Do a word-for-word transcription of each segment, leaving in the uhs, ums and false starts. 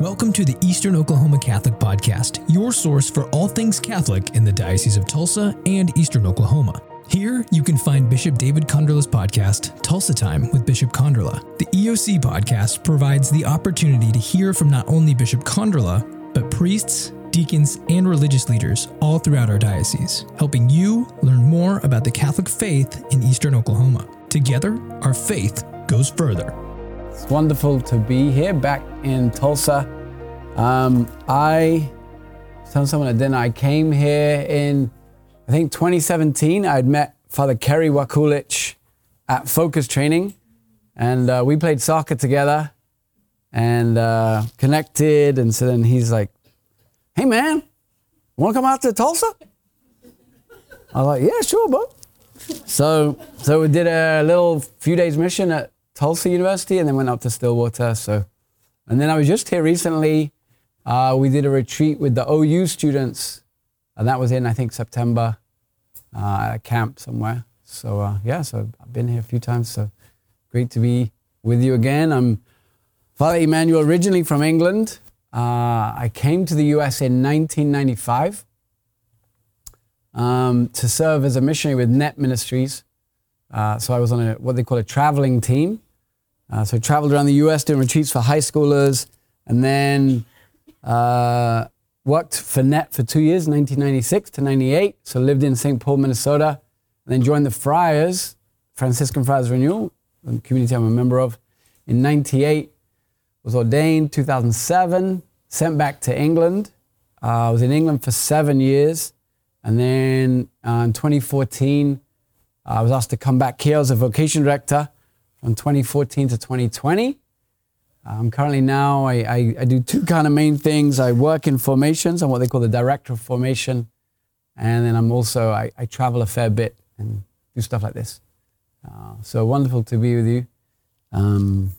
Welcome to the Eastern Oklahoma Catholic Podcast, your source for all things Catholic in the Diocese of Tulsa and Eastern Oklahoma. Here, you can find Bishop David Condorla's podcast, Tulsa Time with Bishop Condorla. The E O C podcast provides the opportunity to hear from not only Bishop Condorla, but priests, deacons, and religious leaders all throughout our diocese, helping you learn more about the Catholic faith in Eastern Oklahoma. Together, our faith goes further. It's wonderful to be here back in Tulsa. Um, I tell someone at dinner, I came here in, I think, twenty seventeen. I'd met Father Kerry Wakulich at Focus Training, and uh, we played soccer together and uh, connected. And so then he's like, "Hey, man, want to come out to Tulsa?" I was like, "Yeah, sure, bro." So, so we did a little few days mission at Tulsa University, and then went up to Stillwater. So, and then I was just here recently. Uh, we did a retreat with the O U students, and that was in, I think, September, uh, at a camp somewhere. So uh, yeah, so I've been here a few times. So great to be with you again. I'm Father Emmanuel, originally from England. Uh, I came to the U S in nineteen ninety-five um, to serve as a missionary with N E T Ministries. Uh, so I was on a, what they call a traveling team. Uh, so I traveled around the U S doing retreats for high schoolers, and then uh, worked for N E T for two years, nineteen ninety-six to ninety-eight. So lived in Saint Paul, Minnesota, and then joined the Friars, Franciscan Friars of the Renewal, the community I'm a member of, in ninety-eight. Was ordained two thousand seven, sent back to England. Uh, I was in England for seven years. And then uh, in twenty fourteen, uh, I was asked to come back here as a vocation director from twenty fourteen to twenty twenty. Um, currently now, I, I, I do two kind of main things. I work in formations. I'm what they call the director of formation. And then I'm also, I, I travel a fair bit and do stuff like this. Uh, so wonderful to be with you. Um,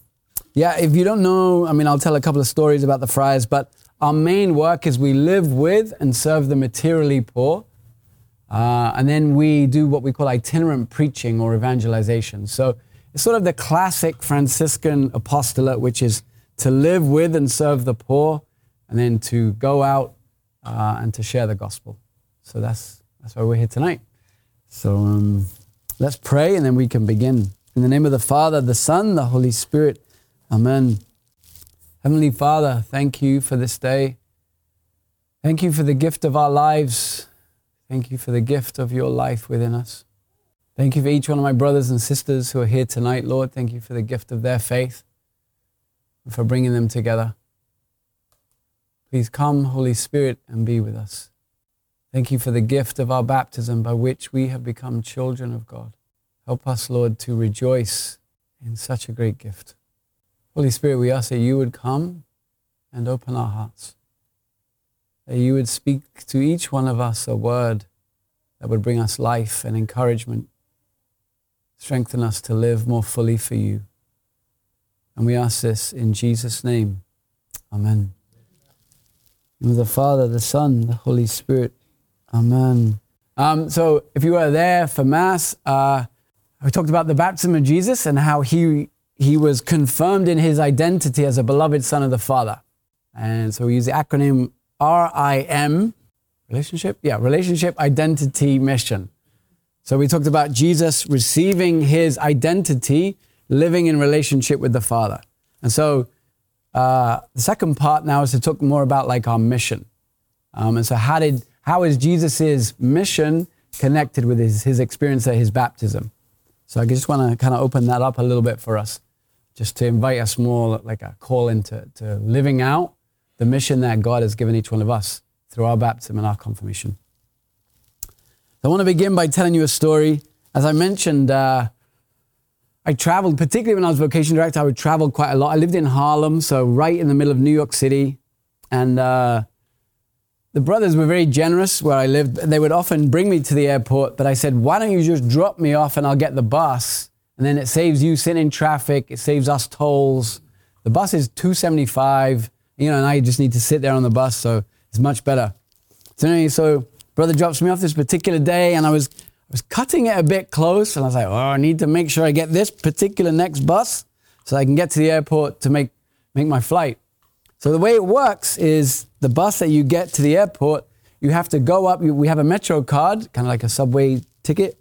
Yeah, if you don't know, I mean, I'll tell a couple of stories about the Friars, but our main work is we live with and serve the materially poor. Uh, and then we do what we call itinerant preaching or evangelization. So it's sort of the classic Franciscan apostolate, which is to live with and serve the poor, and then to go out uh, and to share the gospel. So that's that's why we're here tonight. So um, let's pray, and then we can begin. In the name of the Father, the Son, the Holy Spirit. Amen. Heavenly Father, thank you for this day. Thank you for the gift of our lives. Thank you for the gift of your life within us. Thank you for each one of my brothers and sisters who are here tonight, Lord. Thank you for the gift of their faith and for bringing them together. Please come, Holy Spirit, and be with us. Thank you for the gift of our baptism by which we have become children of God. Help us, Lord, to rejoice in such a great gift. Holy Spirit, we ask that you would come and open our hearts, that you would speak to each one of us a word that would bring us life and encouragement, strengthen us to live more fully for you. And we ask this in Jesus' name. Amen. In the name of the Father, the Son, the Holy Spirit. Amen. Um, so if you were there for Mass, uh, we talked about the baptism of Jesus and how he He was confirmed in his identity as a beloved son of the Father. And so we use the acronym R I M, relationship? Yeah, relationship, identity, mission. So we talked about Jesus receiving his identity, living in relationship with the Father. And so uh, the second part now is to talk more about like our mission. Um, and so how did how is Jesus's mission connected with his, his experience at his baptism? So I just want to kind of open that up a little bit for us, just to invite us more like a call into to living out the mission that God has given each one of us through our baptism and our confirmation. I want to begin by telling you a story. As I mentioned, uh, I traveled, particularly when I was vocation director, I would travel quite a lot. I lived in Harlem, so right in the middle of New York City. And uh, the brothers were very generous where I lived. They would often bring me to the airport, but I said, why don't you just drop me off and I'll get the bus? And then it saves you sitting in traffic. It saves us tolls. The bus is two seventy-five, you know, and I just need to sit there on the bus. So it's much better. So anyway, so brother drops me off this particular day, and I was, I was cutting it a bit close. And I was like, oh, I need to make sure I get this particular next bus so I can get to the airport to make, make my flight. So the way it works is the bus that you get to the airport, you have to go up. You, we have a Metro card, kind of like a subway ticket.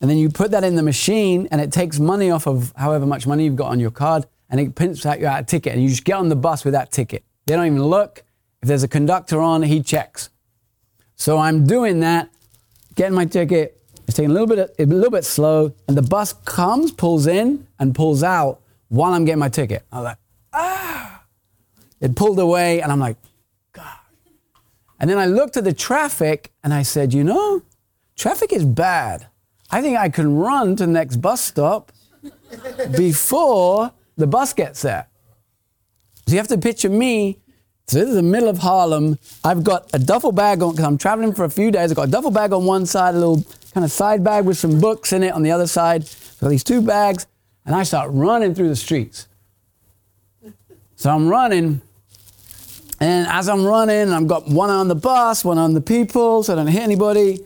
And then you put that in the machine and it takes money off of however much money you've got on your card and it prints out your ticket and you just get on the bus with that ticket. They don't even look. If there's a conductor on, he checks. So I'm doing that, getting my ticket. It's taking a little bit, a little bit slow, and the bus comes, pulls in, and pulls out while I'm getting my ticket. I'm like, ah! It pulled away, and I'm like, God. And then I looked at the traffic, and I said, you know, traffic is bad. I think I can run to the next bus stop before the bus gets there. So you have to picture me. So this is the middle of Harlem. I've got a duffel bag on, because I'm traveling for a few days. I've got a duffel bag on one side, a little kind of side bag with some books in it on the other side. So these two bags, and I start running through the streets. So I'm running, and as I'm running, I've got one eye on the bus, one on the people, so I don't hit anybody.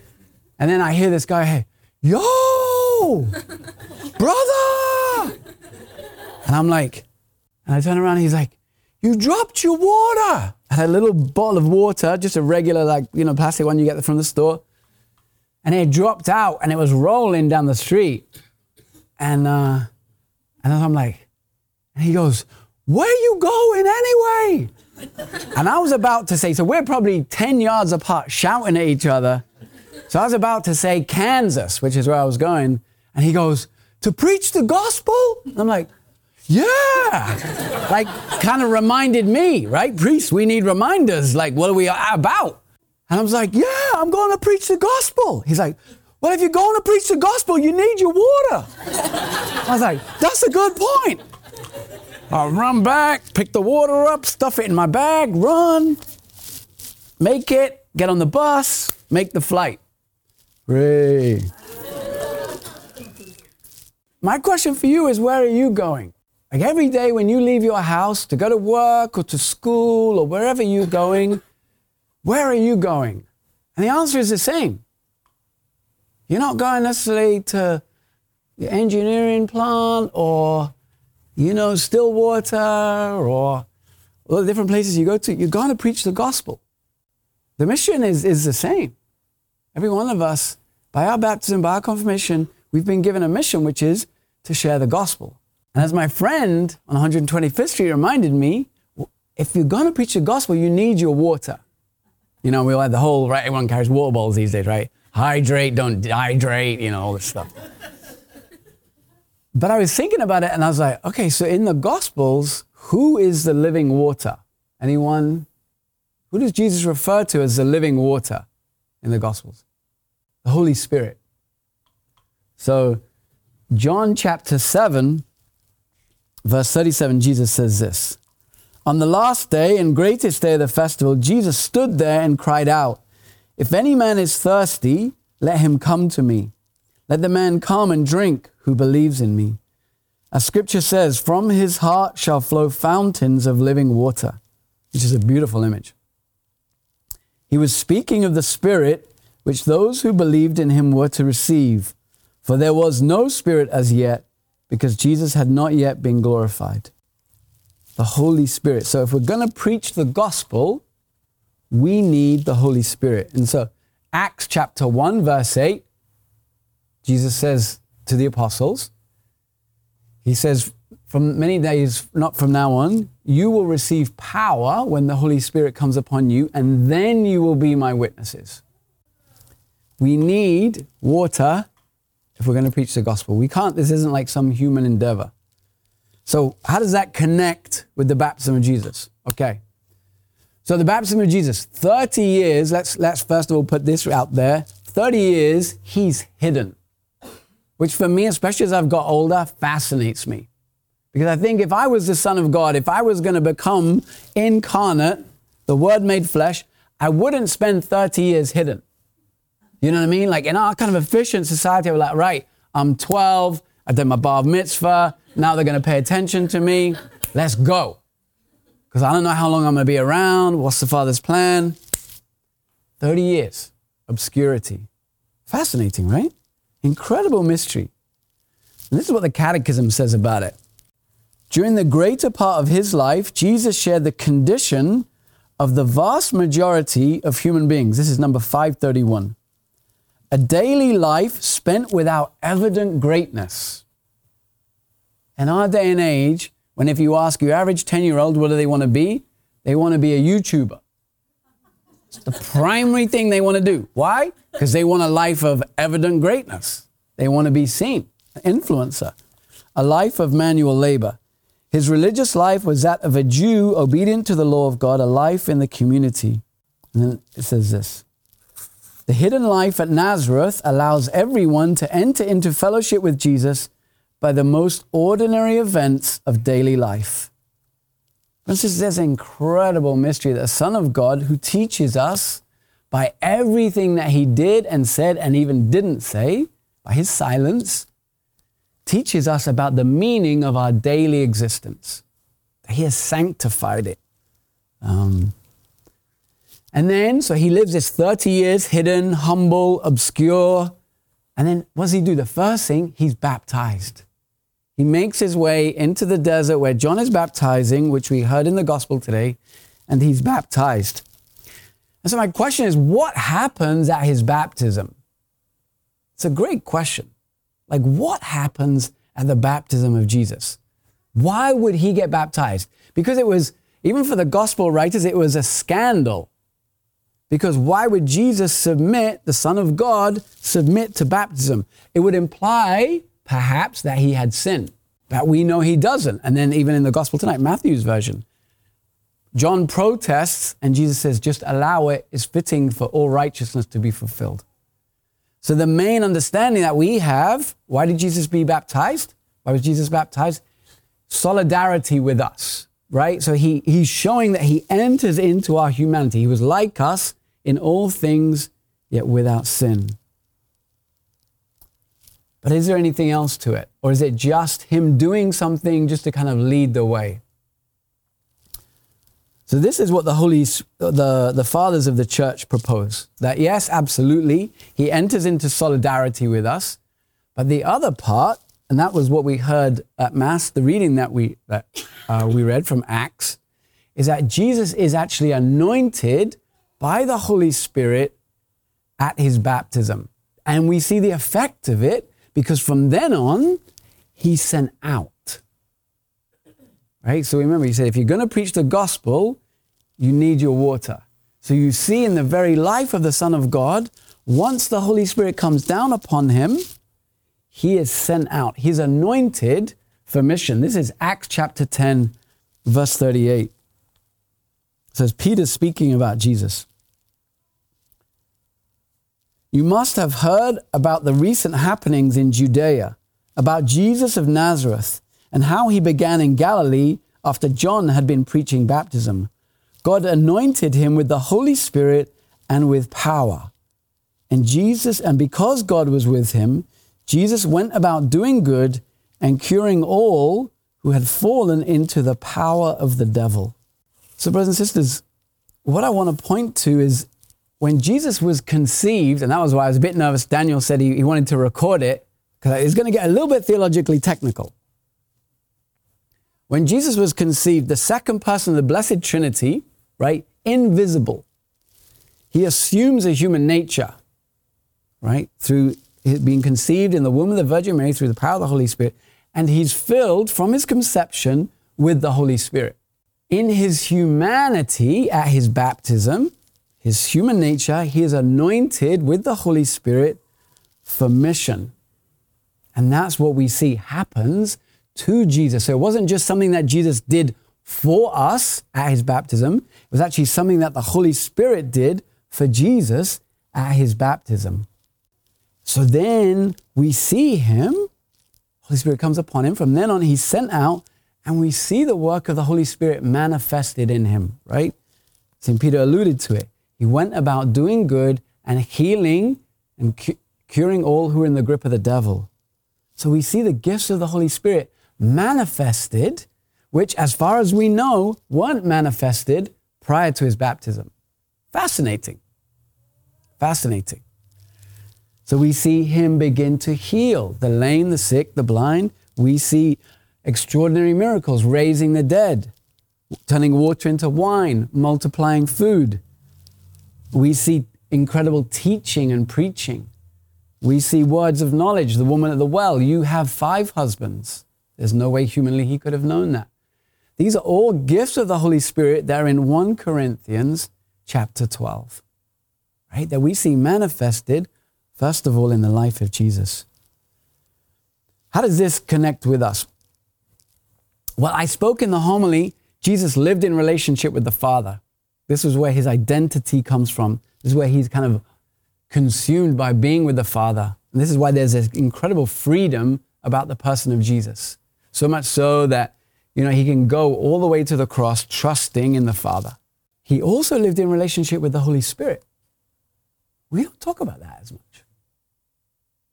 And then I hear this guy, hey, yo, brother! And I'm like, and I turn around, and he's like, you dropped your water. I had a little bottle of water, just a regular, like, you know, plastic one you get from the store. And it dropped out and it was rolling down the street. And, uh, and I'm like, and he goes, where are you going anyway? And I was about to say, so we're probably ten yards apart shouting at each other. So I was about to say Kansas, which is where I was going. And he goes, to preach the gospel? And I'm like, yeah, like kind of reminded me, right? Priests, we need reminders. Like, what are we about? And I was like, yeah, I'm going to preach the gospel. He's like, well, if you're going to preach the gospel, you need your water. I was like, that's a good point. I'll run back, pick the water up, stuff it in my bag, run, make it, get on the bus, make the flight. Hooray. My question for you is, where are you going? Like every day when you leave your house to go to work or to school or wherever you're going, where are you going? And the answer is the same. You're not going necessarily to the engineering plant or, you know, Stillwater or all the different places you go to. You're going to preach the gospel. The mission is, is the same. Every one of us, by our baptism, by our confirmation, we've been given a mission, which is to share the gospel. And as my friend on one hundred twenty-fifth street reminded me, if you're going to preach the gospel, you need your water. You know, we all had the whole, right, everyone carries water bottles these days, right? Hydrate, don't dehydrate, you know, all this stuff. But I was thinking about it and I was like, okay, so in the gospels, who is the living water? Anyone? Who does Jesus refer to as the living water in the gospels? The Holy Spirit. So John chapter seven, verse thirty-seven, Jesus says this. On the last day and greatest day of the festival, Jesus stood there and cried out, if any man is thirsty, let him come to me. Let the man come and drink who believes in me. As scripture says, from his heart shall flow fountains of living water, which is a beautiful image. He was speaking of the Spirit, which those who believed in him were to receive. For there was no Spirit as yet, because Jesus had not yet been glorified. The Holy Spirit. So if we're going to preach the gospel, we need the Holy Spirit. And so Acts chapter one, verse eight, Jesus says to the apostles, he says, from many days, not from now on, you will receive power when the Holy Spirit comes upon you, and then you will be my witnesses. We need water if we're going to preach the gospel. We can't, this isn't like some human endeavor. So how does that connect with the baptism of Jesus? Okay. So the baptism of Jesus, thirty years, let's, let's first of all put this out there. thirty years, he's hidden, which for me, especially as I've got older, fascinates me. Because I think if I was the Son of God, if I was going to become incarnate, the Word made flesh, I wouldn't spend thirty years hidden. You know what I mean? Like in our kind of efficient society, we're like, right, I'm twelve, I did my bar mitzvah, now they're going to pay attention to me, let's go. Because I don't know how long I'm going to be around, what's the Father's plan? thirty years, obscurity. Fascinating, right? Incredible mystery. And this is what the Catechism says about it. During the greater part of his life, Jesus shared the condition of the vast majority of human beings. This is number five thirty-one. A daily life spent without evident greatness. In our day and age, when if you ask your average ten-year-old what do they want to be, they want to be a YouTuber. It's the primary thing they want to do. Why? Because they want a life of evident greatness. They want to be seen, an influencer, a life of manual labor. His religious life was that of a Jew obedient to the law of God, a life in the community. And then it says this. The hidden life at Nazareth allows everyone to enter into fellowship with Jesus by the most ordinary events of daily life. This is this incredible mystery, the Son of God who teaches us by everything that he did and said and even didn't say, by his silence, teaches us about the meaning of our daily existence. He has sanctified it. Um, and then, so he lives this thirty years, hidden, humble, obscure. And then what does he do? The first thing, he's baptized. He makes his way into the desert where John is baptizing, which we heard in the gospel today, and he's baptized. And so my question is, what happens at his baptism? It's a great question. Like, what happens at the baptism of Jesus? Why would he get baptized? Because it was, even for the gospel writers, it was a scandal. Because why would Jesus submit, the Son of God, submit to baptism? It would imply, perhaps, that he had sinned. But we know he doesn't. And then even in the gospel tonight, Matthew's version, John protests, and Jesus says, just allow it, it's fitting for all righteousness to be fulfilled. So the main understanding that we have, why did Jesus be baptized? Why was Jesus baptized? Solidarity with us, right? So he, he's showing that he enters into our humanity. He was like us in all things, yet without sin. But is there anything else to it? Or is it just him doing something just to kind of lead the way? So this is what the Holy, the, the fathers of the church propose. That yes, absolutely, he enters into solidarity with us. But the other part, and that was what we heard at Mass, the reading that we, that, uh, we read from Acts, is that Jesus is actually anointed by the Holy Spirit at his baptism. And we see the effect of it because from then on, he's sent out. Right? So remember, he said, if you're going to preach the gospel, you need your water. So you see in the very life of the Son of God, once the Holy Spirit comes down upon him, he is sent out. He's anointed for mission. This is Acts chapter ten, verse thirty-eight. It says, Peter's speaking about Jesus. You must have heard about the recent happenings in Judea, about Jesus of Nazareth, and how he began in Galilee after John had been preaching baptism. God anointed him with the Holy Spirit and with power. And Jesus, and because God was with him, Jesus went about doing good and curing all who had fallen into the power of the devil. So, brothers and sisters, what I want to point to is when Jesus was conceived, and that was why I was a bit nervous, Daniel said he, he wanted to record it, because it's going to get a little bit theologically technical. When Jesus was conceived, the second person of the Blessed Trinity, right, invisible, he assumes a human nature, right, through being conceived in the womb of the Virgin Mary through the power of the Holy Spirit, and he's filled from his conception with the Holy Spirit. In his humanity, at his baptism, his human nature, he is anointed with the Holy Spirit for mission. And that's what we see happens to Jesus. So it wasn't just something that Jesus did for us at his baptism. It was actually something that the Holy Spirit did for Jesus at his baptism. So then we see him, Holy Spirit comes upon him. From then on, he's sent out and we see the work of the Holy Spirit manifested in him, right? Saint Peter alluded to it. He went about doing good and healing and cu- curing all who were in the grip of the devil. So we see the gifts of the Holy Spirit manifested, which as far as we know, weren't manifested prior to his baptism. Fascinating. Fascinating. So we see him begin to heal the lame, the sick, the blind. We see extraordinary miracles, raising the dead, turning water into wine, multiplying food. We see incredible teaching and preaching. We see words of knowledge. The woman at the well, you have five husbands. There's no way humanly he could have known that. These are all gifts of the Holy Spirit. They're in First Corinthians chapter twelve, right? That we see manifested, first of all, in the life of Jesus. How does this connect with us? Well, I spoke in the homily, Jesus lived in relationship with the Father. This is where his identity comes from. This is where he's kind of consumed by being with the Father. And this is why there's this incredible freedom about the person of Jesus. So much so that, you know, he can go all the way to the cross trusting in the Father. He also lived in relationship with the Holy Spirit. We don't talk about that as much.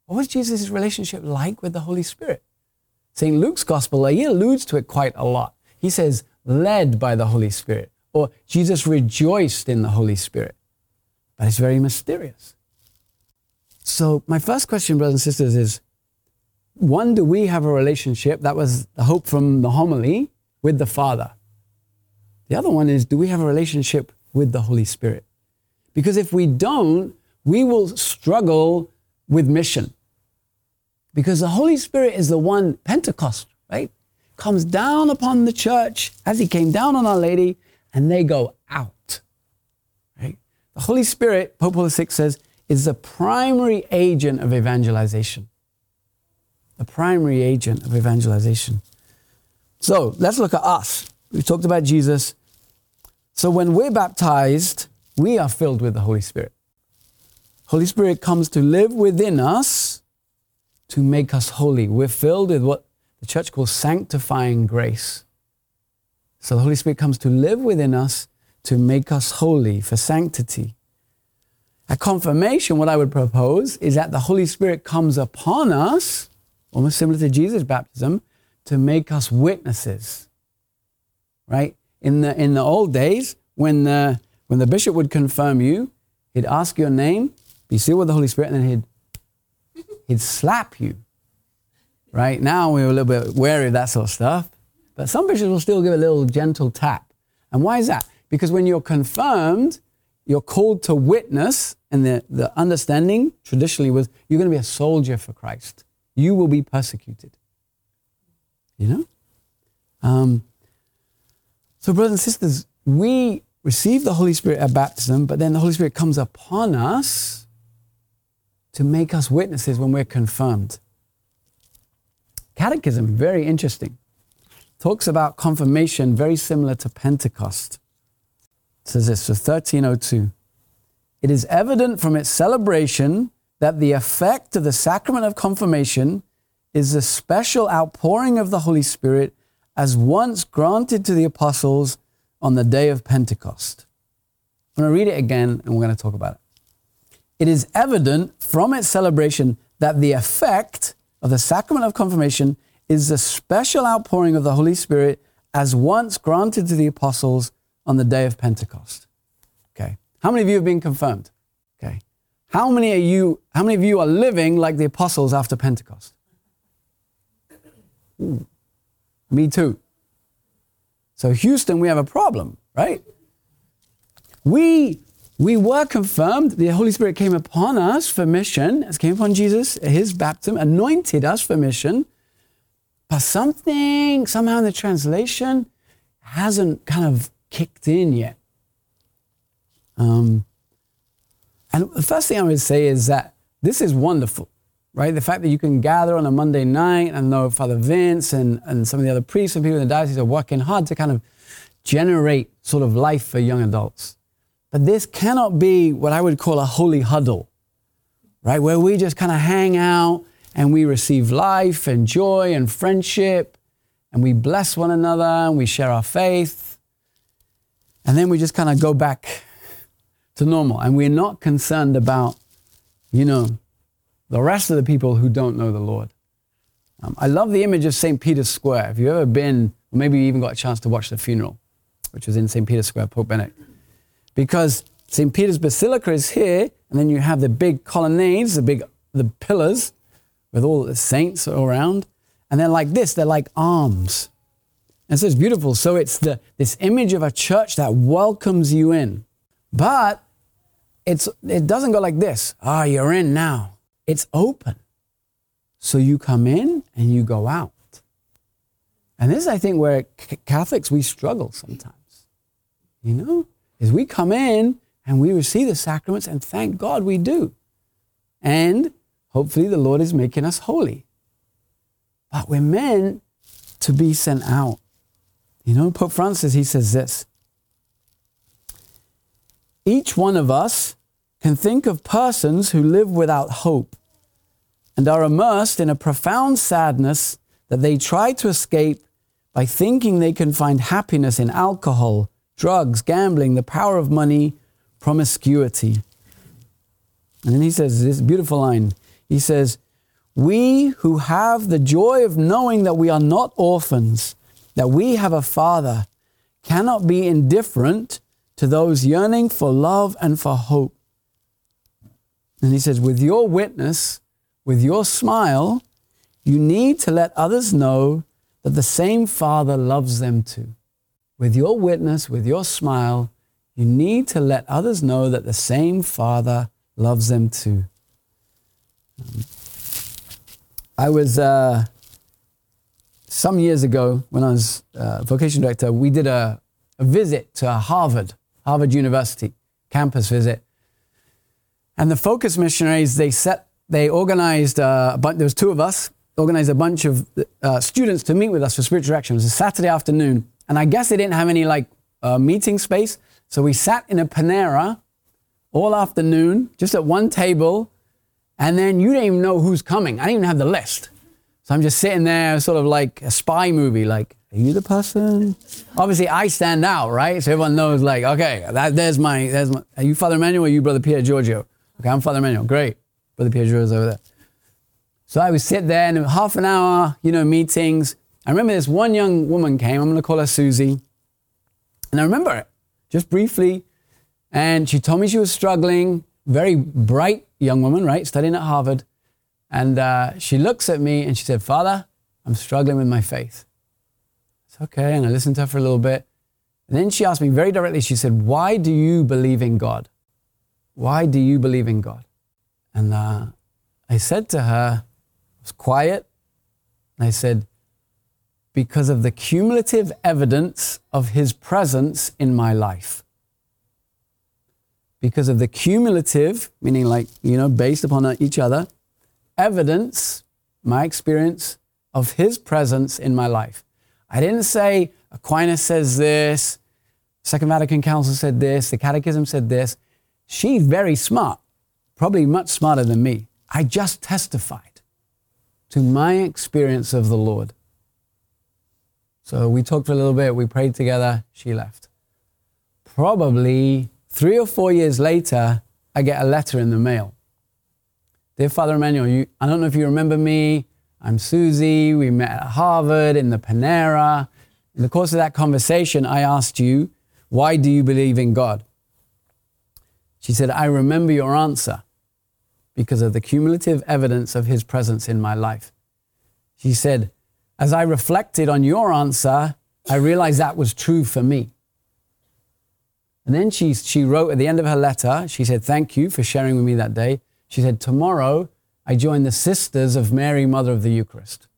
What was Jesus' relationship like with the Holy Spirit? Saint Luke's gospel, he alludes to it quite a lot. He says, led by the Holy Spirit, or Jesus rejoiced in the Holy Spirit. But it's very mysterious. So my first question, brothers and sisters, is, one, do we have a relationship? That was the hope from the homily with the Father. The other one is, do we have a relationship with the Holy Spirit? Because if we don't, we will struggle with mission. Because the Holy Spirit is the one, Pentecost, right? Comes down upon the church as he came down on Our Lady, and they go out, right? The Holy Spirit, Pope Paul the Sixth says, is the primary agent of evangelization. The primary agent of evangelization. So let's look at us. We've talked about Jesus. So when we're baptized, we are filled with the Holy Spirit. Holy Spirit comes to live within us to make us holy. We're filled with what the church calls sanctifying grace. So the Holy Spirit comes to live within us to make us holy, for sanctity. At confirmation, what I would propose is that the Holy Spirit comes upon us, almost similar to Jesus' baptism, to make us witnesses, right? In the, in the old days, when the, when the bishop would confirm you, he'd ask your name, be sealed with the Holy Spirit, and then he'd He'd slap you, right? Now we're a little bit wary of that sort of stuff. But some bishops will still give a little gentle tap. And why is that? Because when you're confirmed, you're called to witness. And the, the understanding traditionally was, you're going to be a soldier for Christ. You will be persecuted, you know? Um, so brothers and sisters, we receive the Holy Spirit at baptism, but then the Holy Spirit comes upon us to make us witnesses when we're confirmed. Catechism, very interesting. Talks about confirmation very similar to Pentecost. It says this, so thirteen oh two. It is evident from its celebration that the effect of the sacrament of confirmation is the special outpouring of the Holy Spirit as once granted to the apostles on the day of Pentecost. I'm going to read it again and we're going to talk about it. It is evident from its celebration that the effect of the sacrament of confirmation is the special outpouring of the Holy Spirit as once granted to the apostles on the day of Pentecost. Okay. How many of you have been confirmed? Okay. How many are you, how many of you are living like the apostles after Pentecost? Ooh, me too. So Houston, we have a problem, right? We... We were confirmed, the Holy Spirit came upon us for mission, as came upon Jesus, his baptism, anointed us for mission, but something, somehow in the translation, hasn't kind of kicked in yet. Um, and the first thing I would say is that this is wonderful, right? The fact that you can gather on a Monday night, I know Father Vince and, and some of the other priests and people in the diocese are working hard to kind of generate sort of life for young adults. But this cannot be what I would call a holy huddle, right? Where we just kind of hang out and we receive life and joy and friendship and we bless one another and we share our faith. And then we just kind of go back to normal and we're not concerned about, you know, the rest of the people who don't know the Lord. Um, I love the image of Saint Peter's Square. If you've ever been, or maybe you even got a chance to watch the funeral, which was in Saint Peter's Square, Pope Benedict. Because Saint Peter's Basilica is here, and then you have the big colonnades, the big the pillars, with all the saints around, And they're like this, they're like arms. And so it's beautiful. So it's the this image of a church that welcomes you in. But it's it doesn't go like this. Ah, oh, you're in now. It's open. So you come in and you go out. And this is, I think, where c- Catholics, we struggle sometimes, you know, is we come in and we receive the sacraments, and thank God we do. And hopefully the Lord is making us holy. But we're meant to be sent out. You know, Pope Francis, he says this. Each one of us can think of persons who live without hope and are immersed in a profound sadness that they try to escape by thinking they can find happiness in alcohol, drugs, gambling, the power of money, promiscuity. And then he says this beautiful line. He says, we who have the joy of knowing that we are not orphans, that we have a Father, cannot be indifferent to those yearning for love and for hope. And he says, with your witness, with your smile, you need to let others know that the same Father loves them too. With your witness, with your smile, you need to let others know that the same Father loves them too. Um, I was, uh, some years ago, when I was uh, vocation director, we did a, a visit to Harvard, Harvard University, campus visit. And the Focus missionaries, they set, they organized, uh, but there was two of us, organized a bunch of uh, students to meet with us for spiritual action. It was a Saturday afternoon. And I guess they didn't have any like uh, meeting space. So we sat in a Panera all afternoon, just at one table. And then you didn't even know who's coming. I didn't even have the list. So I'm just sitting there sort of like a spy movie, like, are you the person? Obviously I stand out, right? So everyone knows like, okay, that, there's my, there's my, are you Father Emmanuel or are you Brother Pier Giorgio? Okay, I'm Father Emmanuel, great. Brother Pier Giorgio's over there. So I would sit there and half an hour, you know, meetings. I remember this one young woman came, I'm going to call her Susie. And I remember it just briefly. And she told me she was struggling, very bright young woman, right? Studying at Harvard. And uh, she looks at me and she said, Father, I'm struggling with my faith. It's okay. And I listened to her for a little bit. And then she asked me very directly, she said, why do you believe in God? Why do you believe in God? And uh, I said to her, I was quiet, and I said, because of the cumulative evidence of his presence in my life. Because of the cumulative, meaning like, you know, based upon each other, evidence, my experience of his presence in my life. I didn't say Aquinas says this, Second Vatican Council said this, the Catechism said this. She's very smart, probably much smarter than me. I just testified to my experience of the Lord. So we talked for a little bit, we prayed together, she left. Probably three or four years later, I get a letter in the mail. Dear Father Emmanuel, you, I don't know if you remember me, I'm Susie, we met at Harvard in the Panera. In the course of that conversation, I asked you, why do you believe in God? She said, I remember your answer. Because of the cumulative evidence of his presence in my life. She said, as I reflected on your answer, I realized that was true for me. And then she, she wrote at the end of her letter, she said, thank you for sharing with me that day. She said, tomorrow I join the Sisters of Mary, Mother of the Eucharist.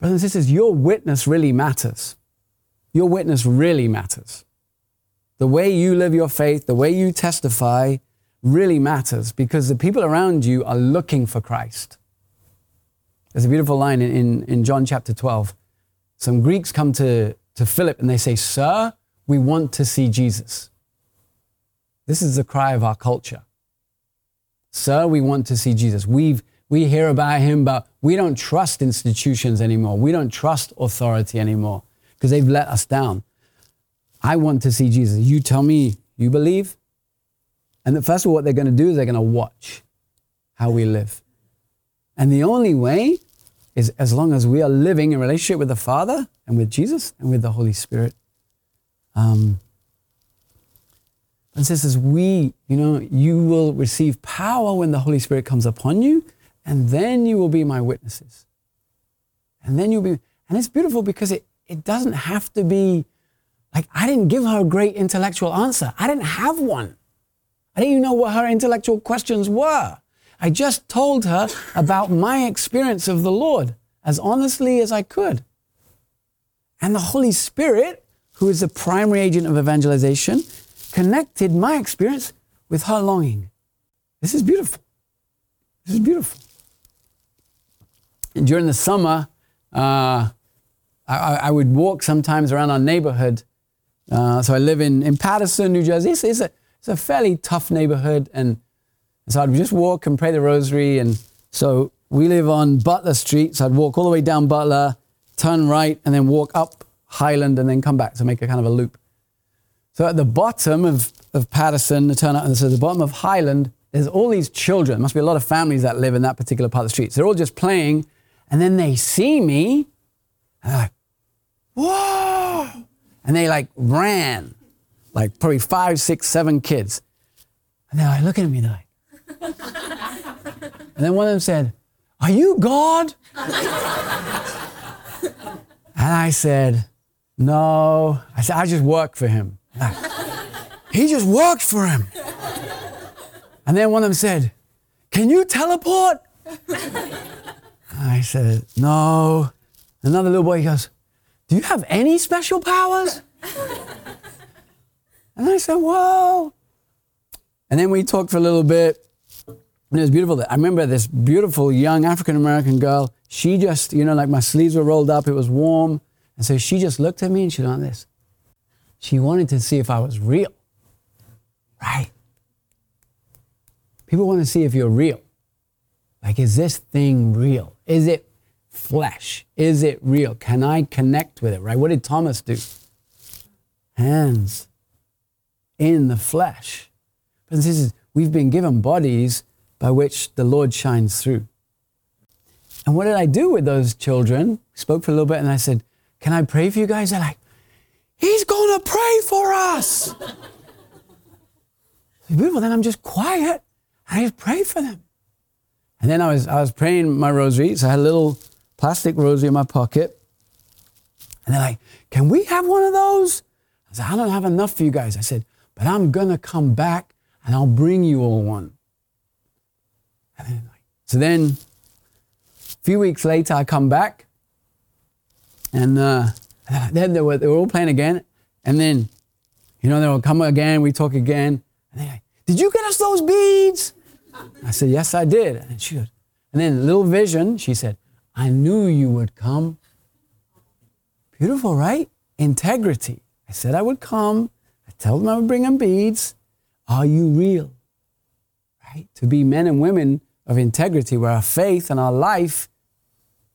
Brothers and sisters, your witness really matters. Your witness really matters. The way you live your faith, the way you testify, really matters because the people around you are looking for Christ. There's a beautiful line in, in, in John chapter twelve. Some Greeks come to, to Philip and they say, Sir, we want to see Jesus. This is the cry of our culture. Sir, we want to see Jesus. We've, we hear about him, but we don't trust institutions anymore. We don't trust authority anymore because they've let us down. I want to see Jesus. You tell me you believe? And first of all, what they're going to do is they're going to watch how we live. And the only way is as long as we are living in relationship with the Father and with Jesus and with the Holy Spirit. Um, and sisters, we, you know, you will receive power when the Holy Spirit comes upon you, and then you will be my witnesses. and then you'll be, and it's beautiful because it, it doesn't have to be, like, I didn't give her a great intellectual answer. I didn't have one. I didn't even know what her intellectual questions were. I just told her about my experience of the Lord as honestly as I could. And the Holy Spirit, who is the primary agent of evangelization, connected my experience with her longing. This is beautiful. This is beautiful. And during the summer, uh, I, I would walk sometimes around our neighborhood. Uh, so I live in, in Patterson, New Jersey. It's, it's, a, it's a fairly tough neighborhood. And so I'd just walk and pray the rosary. And so we live on Butler Street. So I'd walk all the way down Butler, turn right, and then walk up Highland and then come back to make a kind of a loop. So at the bottom of, of Patterson, the turn up, and so at the bottom of Highland, there's all these children. There must be a lot of families that live in that particular part of the street. So they're all just playing. And then they see me. And they're like, whoa! And they like ran, like probably five, six, seven kids. And they're like looking at me, they're like, and then one of them said, "Are you God?" And I said, "No." I said, "I just work for him." Like, he just worked for him. And then one of them said, "Can you teleport?" I said, "No." Another little boy goes, "Do you have any special powers?" And I said, "Whoa." And then we talked for a little bit. And it was beautiful. I remember this beautiful young African-American girl. She just, you know, like my sleeves were rolled up. It was warm. And so she just looked at me and she did this. She wanted to see if I was real. Right? People want to see if you're real. Like, is this thing real? Is it flesh? Is it real? Can I connect with it? Right? What did Thomas do? Hands in the flesh. But this is, we've been given bodies by which the Lord shines through. And what did I do with those children? Spoke for a little bit and I said, "Can I pray for you guys?" They're like, "He's gonna pray for us." Beautiful. Then I'm just quiet and I just pray for them. And then I was I was praying my rosary, so I had a little plastic rosary in my pocket. And they're like, "Can we have one of those?" I said, "I don't have enough for you guys." I said, "But I'm gonna come back and I'll bring you all one." And then, so then, a few weeks later, I come back, and uh, then they were, they were all playing again, and then, you know, they'll come again, we talk again, and they're like, "Did you get us those beads?" I said, "Yes, I did." And she goes, and then little vision, she said, "I knew you would come." Beautiful, right? Integrity. I said I would come, I told them I would bring them beads. Are you real? Right? To be men and women of integrity, where our faith and our life,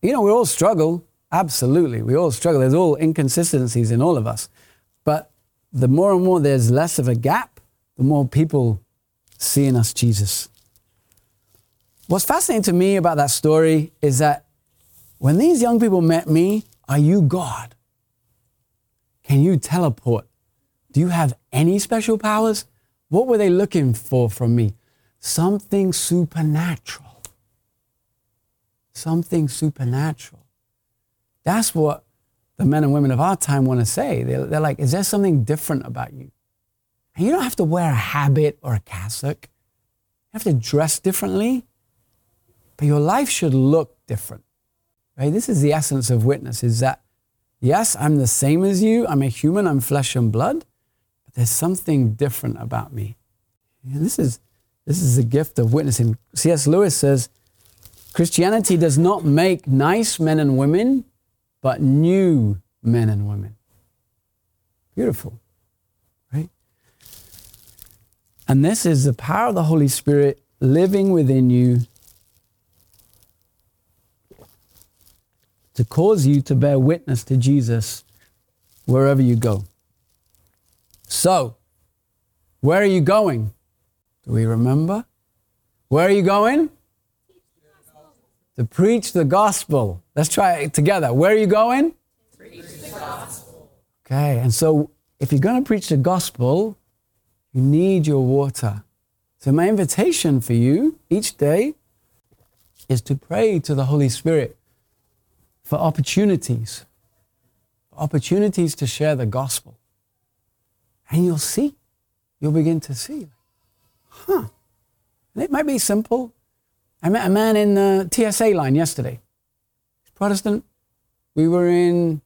you know, we all struggle. Absolutely. We all struggle. There's all inconsistencies in all of us. But the more and more there's less of a gap, the more people see in us Jesus. What's fascinating to me about that story is that when these young people met me, "Are you God? Can you teleport? Do you have any special powers?" What were they looking for from me? Something supernatural. Something supernatural. That's what the men and women of our time want to say. They're, they're like, "Is there something different about you?" And you don't have to wear a habit or a cassock. You have to dress differently, but your life should look different. Right? This is the essence of witness, is that, yes, I'm the same as you. I'm a human. I'm flesh and blood. But there's something different about me. And this is... This is the gift of witnessing. C S Lewis says, "Christianity does not make nice men and women, but new men and women." Beautiful, right? And this is the power of the Holy Spirit living within you to cause you to bear witness to Jesus wherever you go. So, where are you going? Do we remember? Where are you going? To preach the gospel. Let's try it together. Where are you going? Preach the gospel. Okay, and so if you're going to preach the gospel, you need your water. So my invitation for you each day is to pray to the Holy Spirit for opportunities, opportunities to share the gospel. And you'll see, you'll begin to see, huh, and it might be simple. I met a man in the T S A line yesterday. He's Protestant. We were in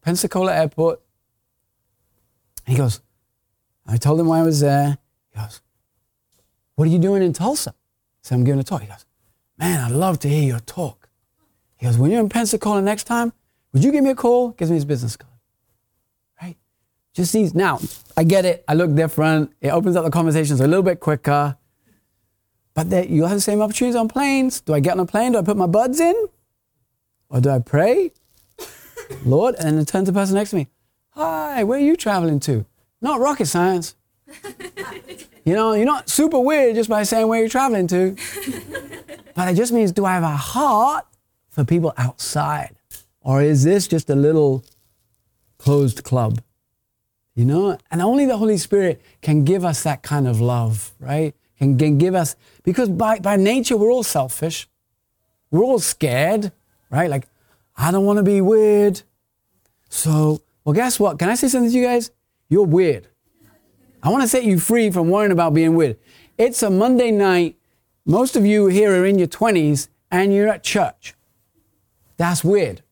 Pensacola Airport. He goes, I told him why I was there. He goes, what are you doing in Tulsa? So I'm giving a talk. He goes, man, I'd love to hear your talk. He goes, when you're in Pensacola next time, would you give me a call? Gives me his business card. Right? Just these. Now, I get it. I look different. It opens up the conversations a little bit quicker. But there, you'll have the same opportunities on planes. Do I get on a plane? Do I put my buds in? Or do I pray? Lord, and then I turn to the person next to me. Hi, where are you traveling to? Not rocket science. You know, you're not super weird just by saying where you're traveling to. But it just means, do I have a heart for people outside? Or is this just a little closed club? You know, and only the Holy Spirit can give us that kind of love, right? Can, can give us, because by, by nature, we're all selfish. We're all scared, right? Like, I don't want to be weird. So, well, guess what? Can I say something to you guys? You're weird. I want to set you free from worrying about being weird. It's a Monday night. Most of you here are in your twenties and you're at church. That's weird.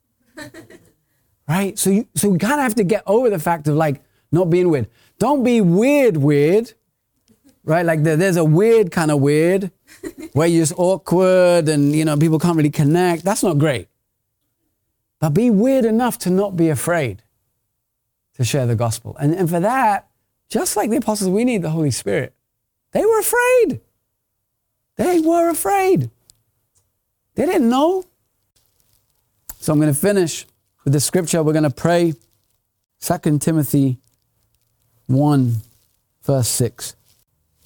Right? So you, so we kind of have to get over the fact of like not being weird. Don't be weird, weird. Right? Like there, there's a weird kind of weird where you're just awkward and, you know, people can't really connect. That's not great. But be weird enough to not be afraid to share the gospel. And, and for that, just like the apostles, we need the Holy Spirit. They were afraid. They were afraid. They didn't know. So I'm going to finish with the scripture. We're going to pray. Second Timothy one, verse six.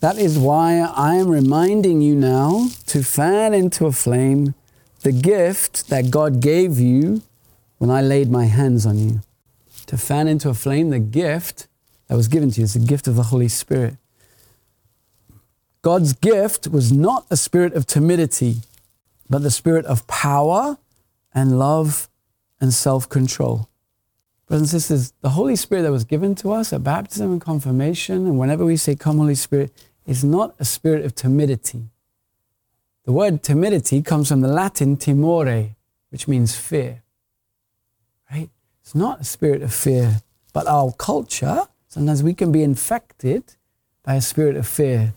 That is why I am reminding you now to fan into a flame the gift that God gave you when I laid my hands on you. To fan into a flame the gift that was given to you. It's the gift of the Holy Spirit. God's gift was not a spirit of timidity, but the spirit of power and love and self-control. Brothers and sisters, the Holy Spirit that was given to us at baptism and confirmation, and whenever we say, come Holy Spirit, is not a spirit of timidity. The word timidity comes from the Latin timore, which means fear. Right? It's not a spirit of fear, but our culture, sometimes we can be infected by a spirit of fear.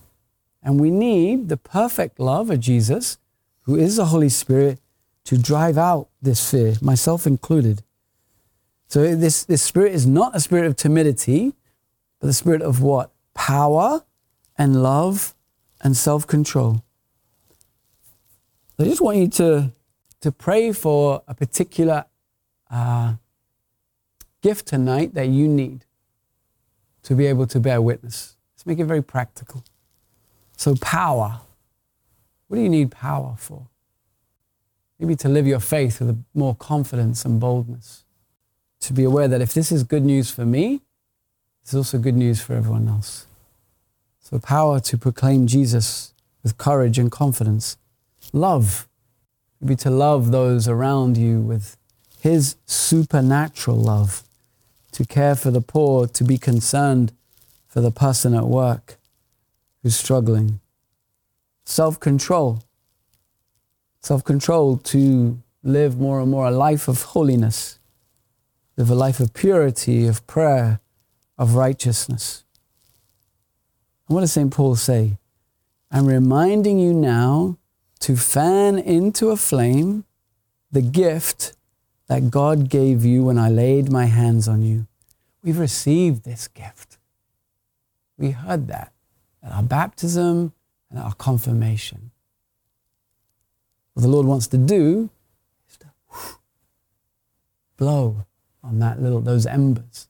And we need the perfect love of Jesus, who is the Holy Spirit, to drive out this fear, myself included. So this, this spirit is not a spirit of timidity, but the spirit of what? Power and love and self-control. I just want you to, to pray for a particular uh, gift tonight that you need to be able to bear witness. Let's make it very practical. So power. What do you need power for? Maybe to live your faith with more confidence and boldness. To be aware that if this is good news for me, it's also good news for everyone else. So power to proclaim Jesus with courage and confidence. Love. Maybe to love those around you with His supernatural love. To care for the poor, to be concerned for the person at work who's struggling. Self-control. Self-control to live more and more a life of holiness. Live a life of purity, of prayer, of righteousness. And what does Saint Paul say? I'm reminding you now to fan into a flame the gift that God gave you when I laid my hands on you. We've received this gift. We heard that at our baptism and at our confirmation. What the Lord wants to do is to blow on that little, those embers.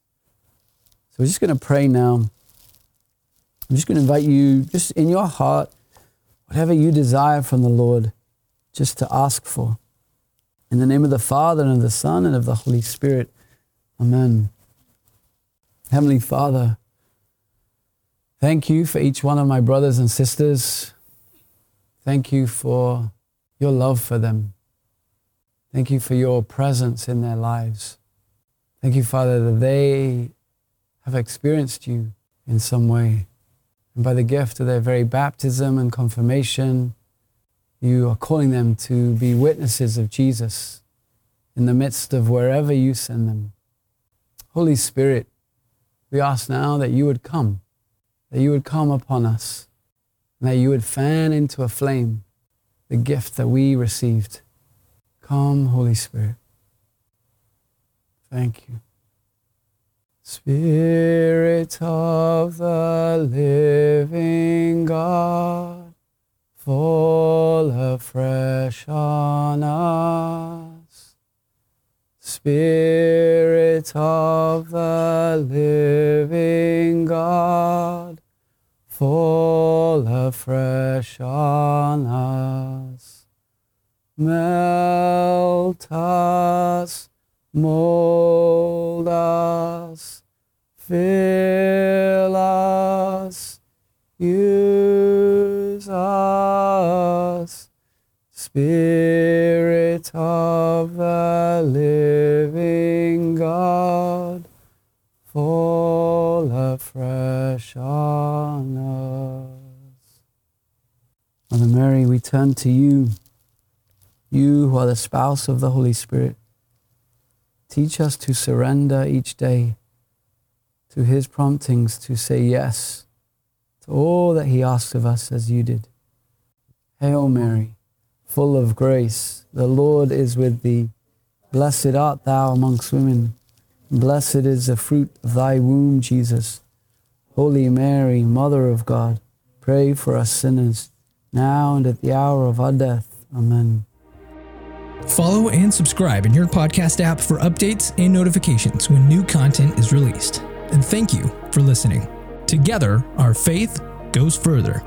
So we're just going to pray now. I'm just going to invite you, just in your heart, whatever you desire from the Lord, just to ask for. In the name of the Father, and of the Son, and of the Holy Spirit. Amen. Heavenly Father, thank you for each one of my brothers and sisters. Thank you for your love for them. Thank you for your presence in their lives. Thank you, Father, that they have experienced you in some way. And by the gift of their very baptism and confirmation, you are calling them to be witnesses of Jesus in the midst of wherever you send them. Holy Spirit, we ask now that you would come, that you would come upon us, and that you would fan into a flame the gift that we received. Come, Holy Spirit. Thank you. Spirit of the living God, fall afresh on us. Spirit of the living God, fall afresh on us. Melt us, mold us, fill us, use us, Spirit of the living God, fall afresh on us. Mother Mary, we turn to you. You who are the spouse of the Holy Spirit, teach us to surrender each day to his promptings, to say yes to all that he asks of us as you did. Hail Mary, full of grace, the Lord is with thee. Blessed art thou amongst women. Blessed is the fruit of thy womb, Jesus. Holy Mary, Mother of God, pray for us sinners, now and at the hour of our death. Amen. Follow and subscribe in your podcast app for updates and notifications when new content is released. And thank you for listening. Together, our faith goes further.